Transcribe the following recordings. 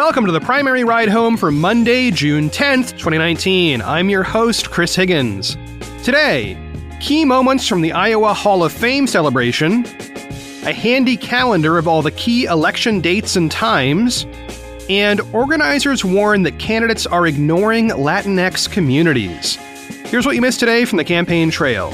welcome to the primary ride home for Monday, June 10th, 2019. I'm your host, Chris Higgins. Today, key moments from the Iowa Hall of Fame celebration, a handy calendar of all the key election dates and times, and organizers warn that candidates are ignoring Latinx communities. Here's what you missed today from the campaign trail.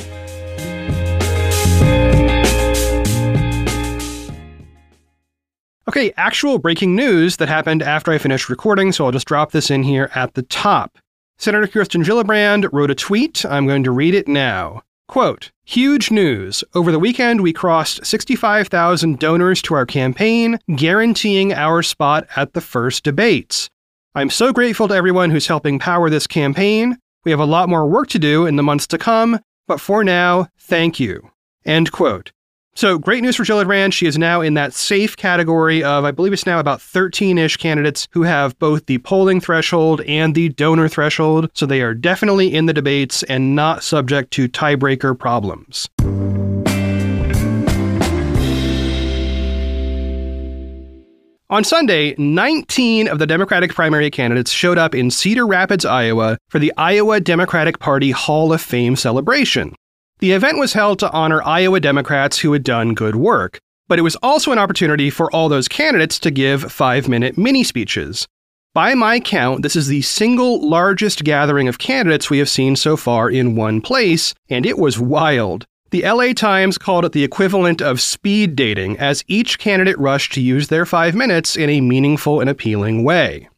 Okay, actual breaking news that happened after I finished recording, so I'll just drop this in here at the top. Senator Kirsten Gillibrand wrote a tweet. I'm going to read it now. Quote, "Huge news. Over the weekend, we crossed 65,000 donors to our campaign, guaranteeing our spot at the first debates. I'm so grateful to everyone who's helping power this campaign. We have a lot more work to do in the months to come, but for now, thank you." End quote. So great news for Gillibrand. She is now in that safe category of, I believe it's now about 13-ish candidates who have both the polling threshold and the donor threshold. So they are definitely in the debates and not subject to tiebreaker problems. On Sunday, 19 of the Democratic primary candidates showed up in Cedar Rapids, Iowa, for the Iowa Democratic Party Hall of Fame celebration. The event was held to honor Iowa Democrats who had done good work, but it was also an opportunity for all those candidates to give 5-minute mini speeches. By my count, this is the single largest gathering of candidates we have seen so far in one place, and it was wild. The LA Times called it the equivalent of speed dating, as each candidate rushed to use their 5 minutes in a meaningful and appealing way.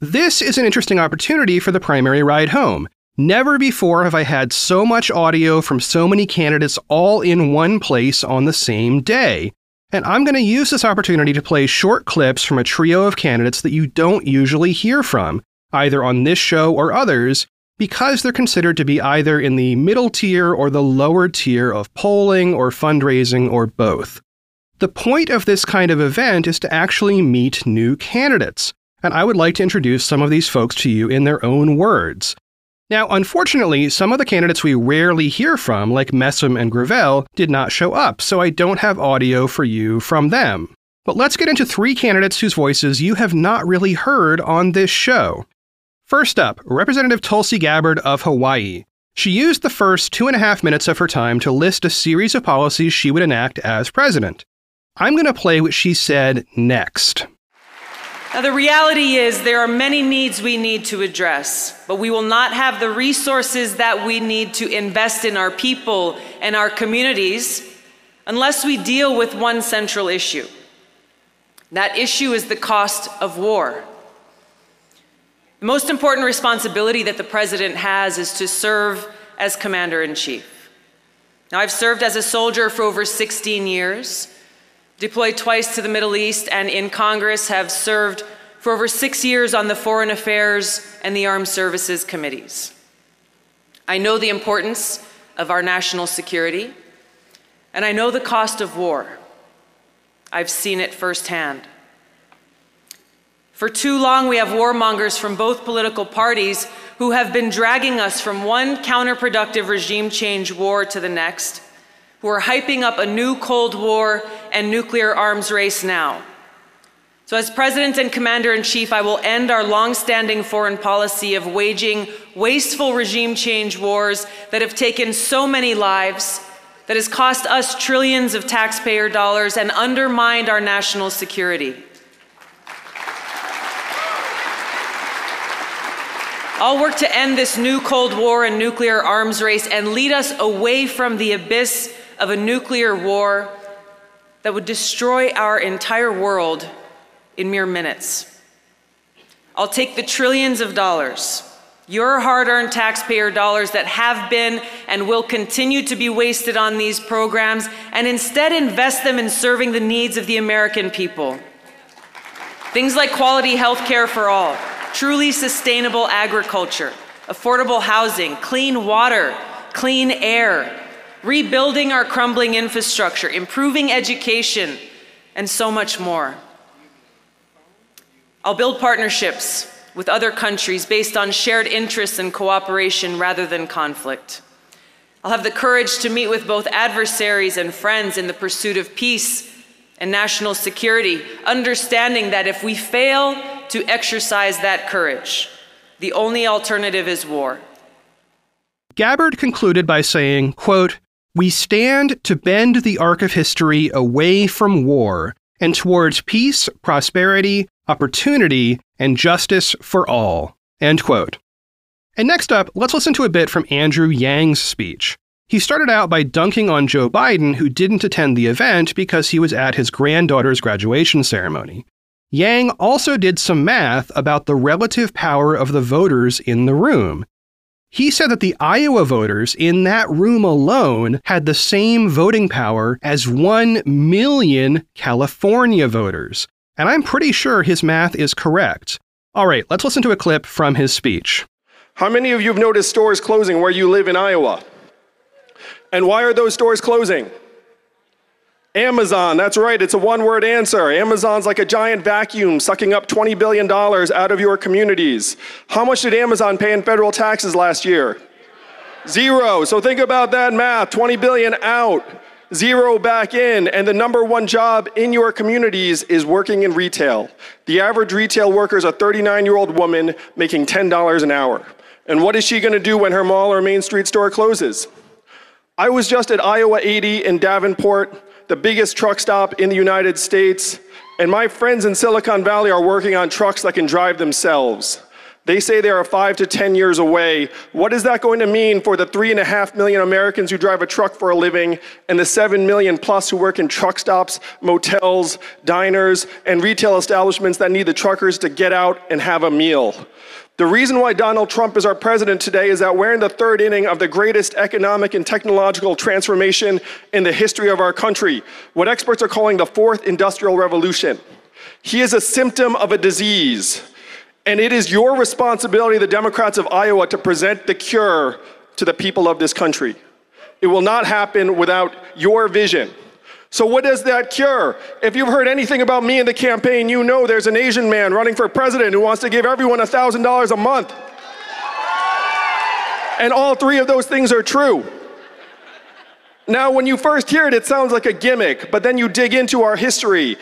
This is an interesting opportunity for the primary ride home. Never before have I had so much audio from so many candidates all in one place on the same day. And I'm going to use this opportunity to play short clips from a trio of candidates that you don't usually hear from, either on this show or others, because they're considered to be either in the middle tier or the lower tier of polling or fundraising or both. The point of this kind of event is to actually meet new candidates. And I would like to introduce some of these folks to you in their own words. Now, unfortunately, some of the candidates we rarely hear from, like Messam and Gravel, did not show up, so I don't have audio for you from them. But let's get into three candidates whose voices you have not really heard on this show. First up, Representative Tulsi Gabbard of Hawaii. She used the first 2.5 minutes of her time to list a series of policies she would enact as president. I'm going to play what she said next. Now, the reality is there are many needs we need to address, but we will not have the resources that we need to invest in our people and our communities unless we deal with one central issue. That issue is the cost of war. The most important responsibility that the president has is to serve as commander-in-chief. Now, I've served as a soldier for over 16 years. Deployed twice to the Middle East and in Congress, have served for over 6 years on the Foreign Affairs and the Armed Services Committees. I know the importance of our national security, and I know the cost of war. I've seen it firsthand. For too long, we have warmongers from both political parties who have been dragging us from one counterproductive regime change war to the next, who are hyping up a new Cold War and nuclear arms race now. So as President and Commander-in-Chief, I will end our long-standing foreign policy of waging wasteful regime change wars that have taken so many lives, that has cost us trillions of taxpayer dollars and undermined our national security. I'll work to end this new Cold War and nuclear arms race and lead us away from the abyss of a nuclear war that would destroy our entire world in mere minutes. I'll take the trillions of dollars, your hard-earned taxpayer dollars that have been and will continue to be wasted on these programs, and instead invest them in serving the needs of the American people. Things like quality health care for all, truly sustainable agriculture, affordable housing, clean water, clean air, rebuilding our crumbling infrastructure, improving education, and so much more. I'll build partnerships with other countries based on shared interests and cooperation rather than conflict. I'll have the courage to meet with both adversaries and friends in the pursuit of peace and national security, understanding that if we fail to exercise that courage. The only alternative is war. Gabbard concluded by saying, quote, "We stand to bend the arc of history away from war and towards peace, prosperity, opportunity, and justice for all," end quote. And next up, let's listen to a bit from Andrew Yang's speech. He started out by dunking on Joe Biden, who didn't attend the event because he was at his granddaughter's graduation ceremony. Yang also did some math about the relative power of the voters in the room. He said that the Iowa voters in that room alone had the same voting power as 1 million California voters. And I'm pretty sure his math is correct. All right, let's listen to a clip from his speech. How many of you have noticed stores closing where you live in Iowa? And why are those stores closing? Amazon, that's right, it's a one-word answer. Amazon's like a giant vacuum sucking up $20 billion out of your communities. How much did Amazon pay in federal taxes last year? Zero. So think about that math, 20 billion out, zero back in, and the number one job in your communities is working in retail. The average retail worker is a 39-year-old woman making $10 an hour. And what is she gonna do when her mall or Main Street store closes? I was just at Iowa 80 in Davenport, the biggest truck stop in the United States, and my friends in Silicon Valley are working on trucks that can drive themselves. They say they are 5 to 10 years away. What is that going to mean for the 3.5 million Americans who drive a truck for a living and the 7 million plus who work in truck stops, motels, diners, and retail establishments that need the truckers to get out and have a meal? The reason why Donald Trump is our president today is that we're in the third inning of the greatest economic and technological transformation in the history of our country, what experts are calling the fourth industrial revolution. He is a symptom of a disease, and it is your responsibility, the Democrats of Iowa, to present the cure to the people of this country. It will not happen without your vision. So what is that cure? If you've heard anything about me in the campaign, you know there's an Asian man running for president who wants to give everyone $1,000 a month. And all three of those things are true. Now, when you first hear it, it sounds like a gimmick, but then you dig into our history.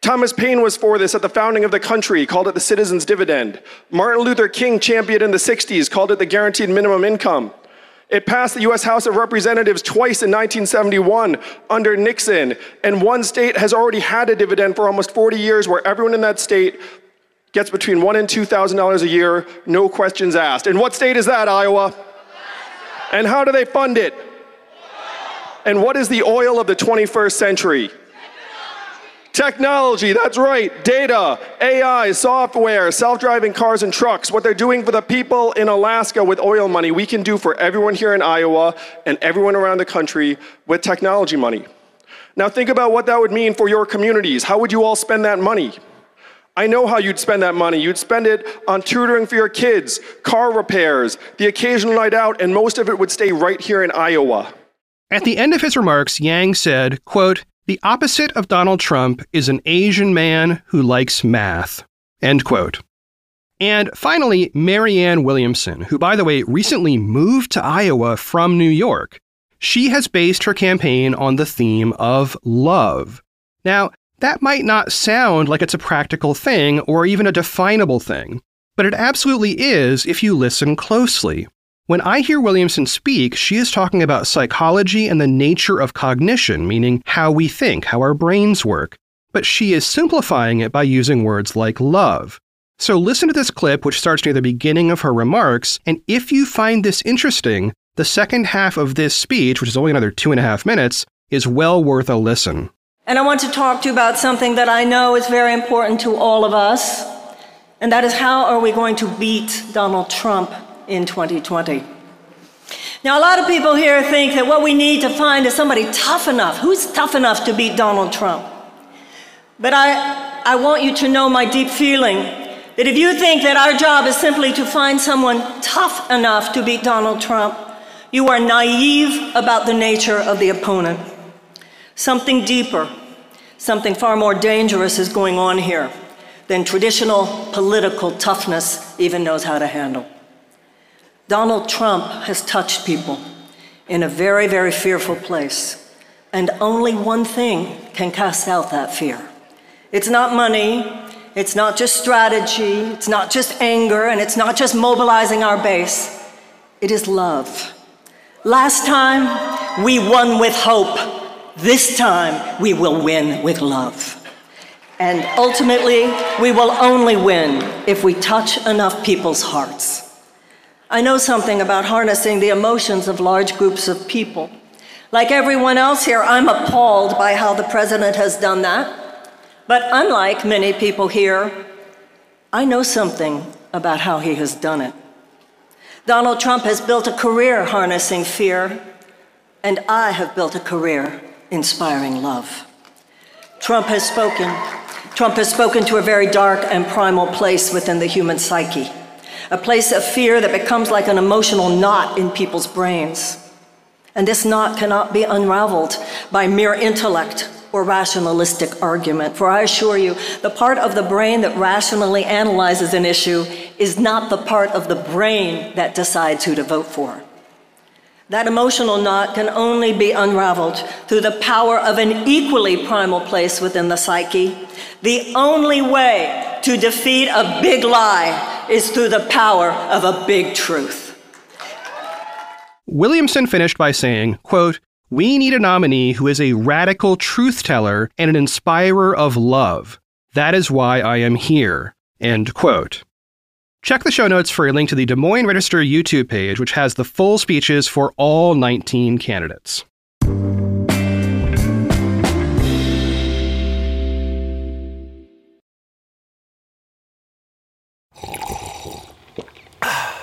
Thomas Paine was for this at the founding of the country, called it the citizen's dividend. Martin Luther King championed in the 60s, called it the guaranteed minimum income. It passed the U.S. House of Representatives twice in 1971 under Nixon, and one state has already had a dividend for almost 40 years where everyone in that state gets between $1,000 and $2,000 a year, no questions asked. And what state is that, Iowa? And how do they fund it? And what is the oil of the 21st century? Technology, that's right, data, AI, software, self-driving cars and trucks. What they're doing for the people in Alaska with oil money, we can do for everyone here in Iowa and everyone around the country with technology money. Now think about what that would mean for your communities. How would you all spend that money? I know how you'd spend that money. You'd spend it on tutoring for your kids, car repairs, the occasional night out, and most of it would stay right here in Iowa. At the end of his remarks, Yang said, quote, "The opposite of Donald Trump is an Asian man who likes math," end quote. And finally, Marianne Williamson, who, by the way, recently moved to Iowa from New York. She has based her campaign on the theme of love. Now, that might not sound like it's a practical thing or even a definable thing, but it absolutely is if you listen closely. When I hear Williamson speak, she is talking about psychology and the nature of cognition, meaning how we think, how our brains work. But she is simplifying it by using words like love. So listen to this clip, which starts near the beginning of her remarks, and if you find this interesting, the second half of this speech, which is only another 2.5 minutes, is well worth a listen. And I want to talk to you about something that I know is very important to all of us, and that is, how are we going to beat Donald Trump in 2020. Now, a lot of people here think that what we need to find is somebody tough enough. Who's tough enough to beat Donald Trump? But I want you to know my deep feeling that if you think that our job is simply to find someone tough enough to beat Donald Trump, you are naive about the nature of the opponent. Something deeper, something far more dangerous is going on here than traditional political toughness even knows how to handle. Donald Trump has touched people in a very, very fearful place, and only one thing can cast out that fear. It's not money, It's not just strategy, it's not just anger, and it's not just mobilizing our base. It is love. Last time, we won with hope. This time, we will win with love. And ultimately, we will only win if we touch enough people's hearts. I know something about harnessing the emotions of large groups of people. Like everyone else here, I'm appalled by how the president has done that. But unlike many people here, I know something about how he has done it. Donald Trump has built a career harnessing fear, and I have built a career inspiring love. Trump has spoken to a very dark and primal place within the human psyche, a place of fear that becomes like an emotional knot in people's brains. And this knot cannot be unraveled by mere intellect or rationalistic argument. For I assure you, the part of the brain that rationally analyzes an issue is not the part of the brain that decides who to vote for. That emotional knot can only be unraveled through the power of an equally primal place within the psyche. The only way to defeat a big lie is through the power of a big truth. Williamson finished by saying, quote, "We need a nominee who is a radical truth-teller and an inspirer of love. That is why I am here." End quote. Check the show notes for a link to the Des Moines Register YouTube page, which has the full speeches for all 19 candidates.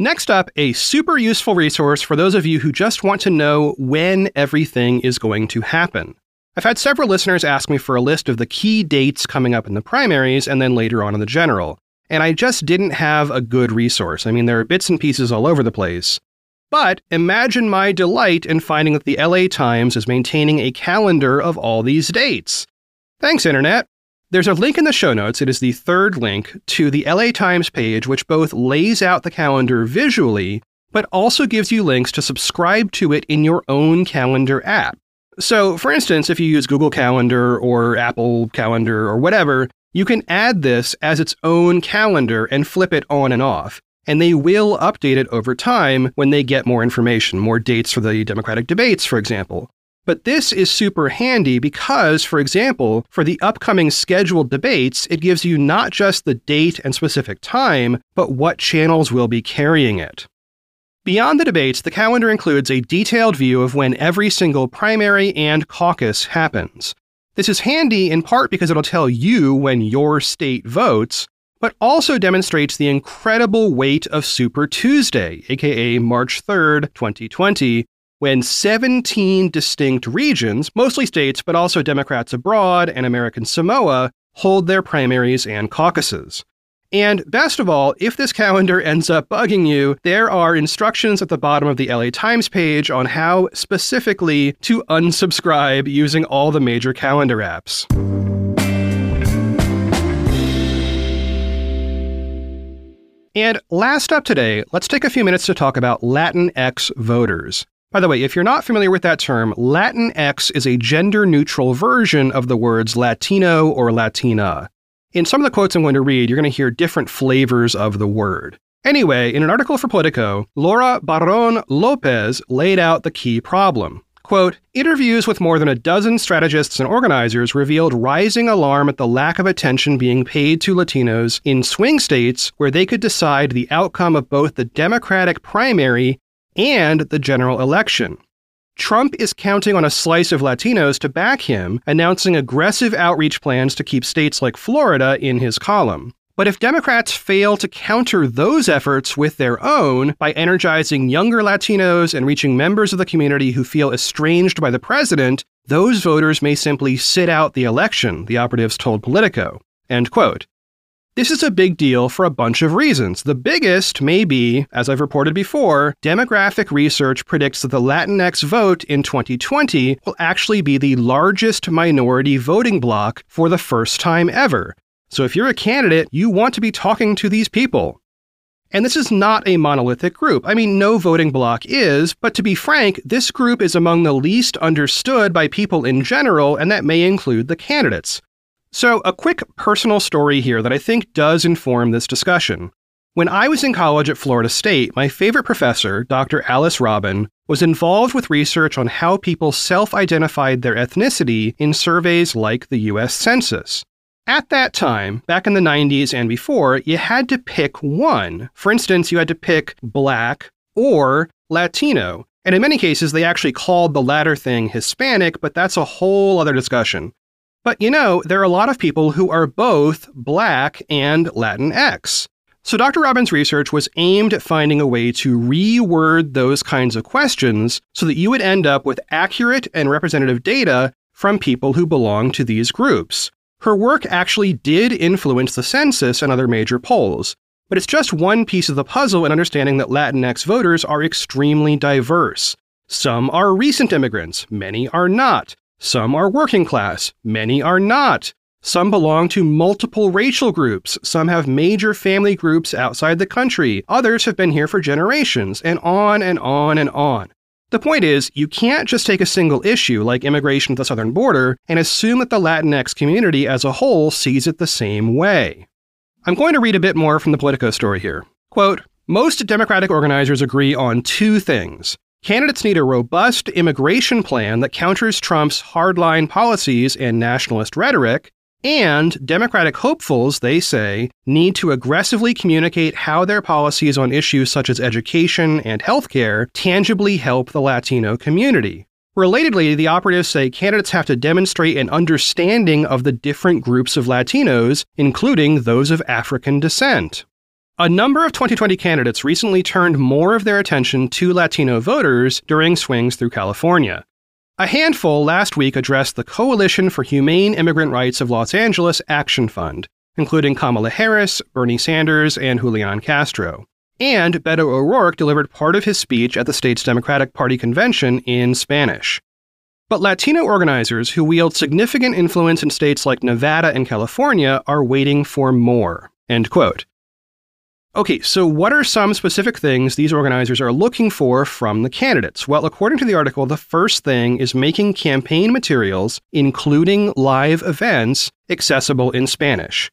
Next up, a super useful resource for those of you who just want to know when everything is going to happen. I've had several listeners ask me for a list of the key dates coming up in the primaries and then later on in the general, and I just didn't have a good resource. I mean, there are bits and pieces all over the place. But imagine my delight in finding that the LA Times is maintaining a calendar of all these dates. Thanks, Internet. There's a link in the show notes, it is the third link, to the LA Times page, which both lays out the calendar visually, but also gives you links to subscribe to it in your own calendar app. So, for instance, if you use Google Calendar or Apple Calendar or whatever, you can add this as its own calendar and flip it on and off. And they will update it over time when they get more information, more dates for the Democratic debates, for example. But this is super handy because, for example, for the upcoming scheduled debates, it gives you not just the date and specific time, but what channels will be carrying it. Beyond the debates, the calendar includes a detailed view of when every single primary and caucus happens. This is handy in part because it'll tell you when your state votes, but also demonstrates the incredible weight of Super Tuesday, aka March 3rd, 2020, when 17 distinct regions, mostly states, but also Democrats abroad and American Samoa, hold their primaries and caucuses. And best of all, if this calendar ends up bugging you, there are instructions at the bottom of the LA Times page on how specifically to unsubscribe using all the major calendar apps. And last up today, let's take a few minutes to talk about Latinx voters. By the way, if you're not familiar with that term, Latinx is a gender-neutral version of the words Latino or Latina. In some of the quotes I'm going to read, you're going to hear different flavors of the word. Anyway, in an article for Politico, Laura Baron Lopez laid out the key problem. Quote, interviews with more than a dozen strategists and organizers revealed rising alarm at the lack of attention being paid to Latinos in swing states where they could decide the outcome of both the Democratic primary and the general election. Trump is counting on a slice of Latinos to back him, announcing aggressive outreach plans to keep states like Florida in his column. But if Democrats fail to counter those efforts with their own by energizing younger Latinos and reaching members of the community who feel estranged by the president, those voters may simply sit out the election, the operatives told Politico. End quote. This is a big deal for a bunch of reasons. The biggest may be, as I've reported before, demographic research predicts that the Latinx vote in 2020 will actually be the largest minority voting bloc for the first time ever. So if you're a candidate, you want to be talking to these people. And this is not a monolithic group. I mean, no voting bloc is, but to be frank, this group is among the least understood by people in general, and that may include the candidates. So a quick personal story here that I think does inform this discussion. When I was in college at Florida State, my favorite professor, Dr. Alice Robbin, was involved with research on how people self-identified their ethnicity in surveys like the U.S. Census. At that time, back in the 90s and before, you had to pick one. For instance, you had to pick black or Latino. And in many cases, they actually called the latter thing Hispanic, but that's a whole other discussion. But you know, there are a lot of people who are both black and Latinx. So Dr. Robbin's research was aimed at finding a way to reword those kinds of questions so that you would end up with accurate and representative data from people who belong to these groups. Her work actually did influence the census and other major polls, but it's just one piece of the puzzle in understanding that Latinx voters are extremely diverse. Some are recent immigrants, many are not. Some are working class, many are not. Some belong to multiple racial groups, some have major family groups outside the country, others have been here for generations, and on and on and on. The point is, you can't just take a single issue, like immigration at the southern border, and assume that the Latinx community as a whole sees it the same way. I'm going to read a bit more from the Politico story here. Quote, most Democratic organizers agree on two things. Candidates need a robust immigration plan that counters Trump's hardline policies and nationalist rhetoric, and Democratic hopefuls, they say, need to aggressively communicate how their policies on issues such as education and healthcare tangibly help the Latino community. Relatedly, the operatives say candidates have to demonstrate an understanding of the different groups of Latinos, including those of African descent. A number of 2020 candidates recently turned more of their attention to Latino voters during swings through California. A handful last week addressed the Coalition for Humane Immigrant Rights of Los Angeles Action Fund, including Kamala Harris, Bernie Sanders, and Julian Castro. And Beto O'Rourke delivered part of his speech at the state's Democratic Party convention in Spanish. But Latino organizers who wield significant influence in states like Nevada and California are waiting for more. End quote. Okay, so what are some specific things these organizers are looking for from the candidates? Well, according to the article, the first thing is making campaign materials, including live events, accessible in Spanish.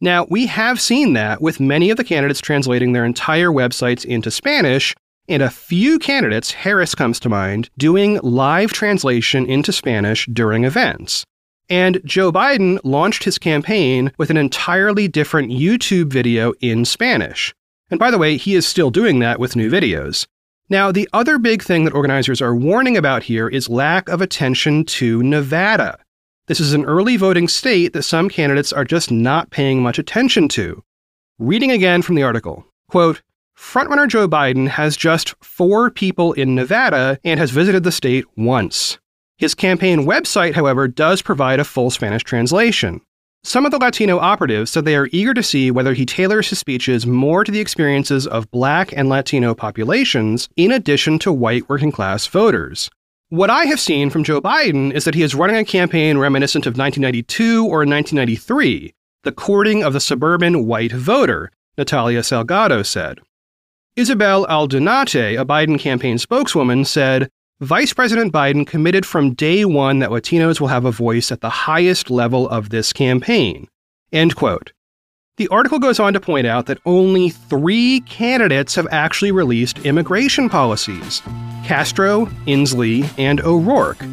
Now, we have seen that with many of the candidates translating their entire websites into Spanish, and a few candidates, Harris comes to mind, doing live translation into Spanish during events. And Joe Biden launched his campaign with an entirely different YouTube video in Spanish. And by the way, he is still doing that with new videos. Now, the other big thing that organizers are warning about here is lack of attention to Nevada. This is an early voting state that some candidates are just not paying much attention to. Reading again from the article, quote, frontrunner Joe Biden has just 4 people in Nevada and has visited the state once. His campaign website, however, does provide a full Spanish translation. Some of the Latino operatives said they are eager to see whether he tailors his speeches more to the experiences of Black and Latino populations in addition to white working-class voters. What I have seen from Joe Biden is that he is running a campaign reminiscent of 1992 or 1993, the courting of the suburban white voter, Natalia Salgado said. Isabel Aldunate, a Biden campaign spokeswoman, said, Vice President Biden committed from day one that Latinos will have a voice at the highest level of this campaign. End quote. The article goes on to point out that only 3 candidates have actually released immigration policies: Castro, Inslee, and O'Rourke.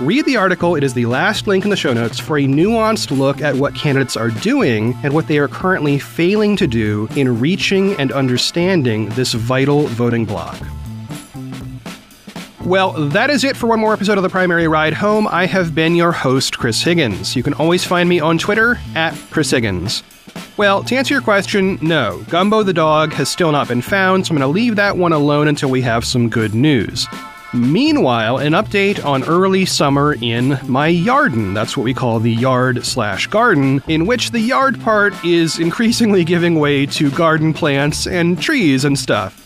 Read the article, it is the last link in the show notes, for a nuanced look at what candidates are doing and what they are currently failing to do in reaching and understanding this vital voting bloc. Well, that is it for one more episode of The Primary Ride Home. I have been your host, Chris Higgins. You can always find me on Twitter @ChrisHiggins. Well, to answer your question, no, Gumbo the dog has still not been found, so I'm going to leave that one alone until we have some good news. Meanwhile, an update on early summer in my yarden. That's what we call the yard/garden, in which the yard part is increasingly giving way to garden plants and trees and stuff.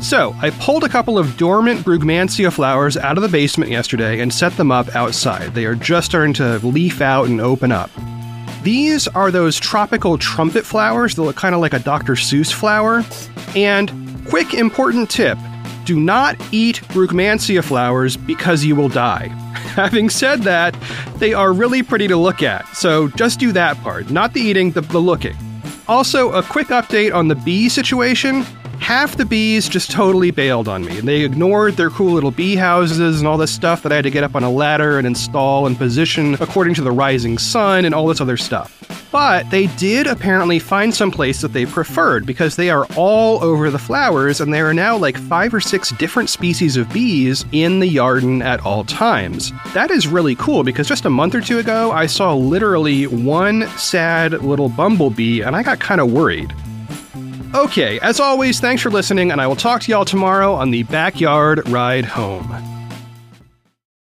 So, I pulled a couple of dormant Brugmansia flowers out of the basement yesterday and set them up outside. They are just starting to leaf out and open up. These are those tropical trumpet flowers that look kind of like a Dr. Seuss flower. And quick important tip, do not eat Brugmansia flowers because you will die. Having said that, they are really pretty to look at, so just do that part, not the eating, the looking. Also, a quick update on the bee situation. Half the bees just totally bailed on me, and they ignored their cool little bee houses and all this stuff that I had to get up on a ladder and install and position according to the rising sun and all this other stuff. But they did apparently find some place that they preferred, because they are all over the flowers, and there are now like 5 or 6 different species of bees in the yarden at all times. That is really cool, because just a month or two ago, I saw literally one sad little bumblebee, and I got kind of worried. Okay, as always, thanks for listening, and I will talk to y'all tomorrow on the Backyard Ride Home.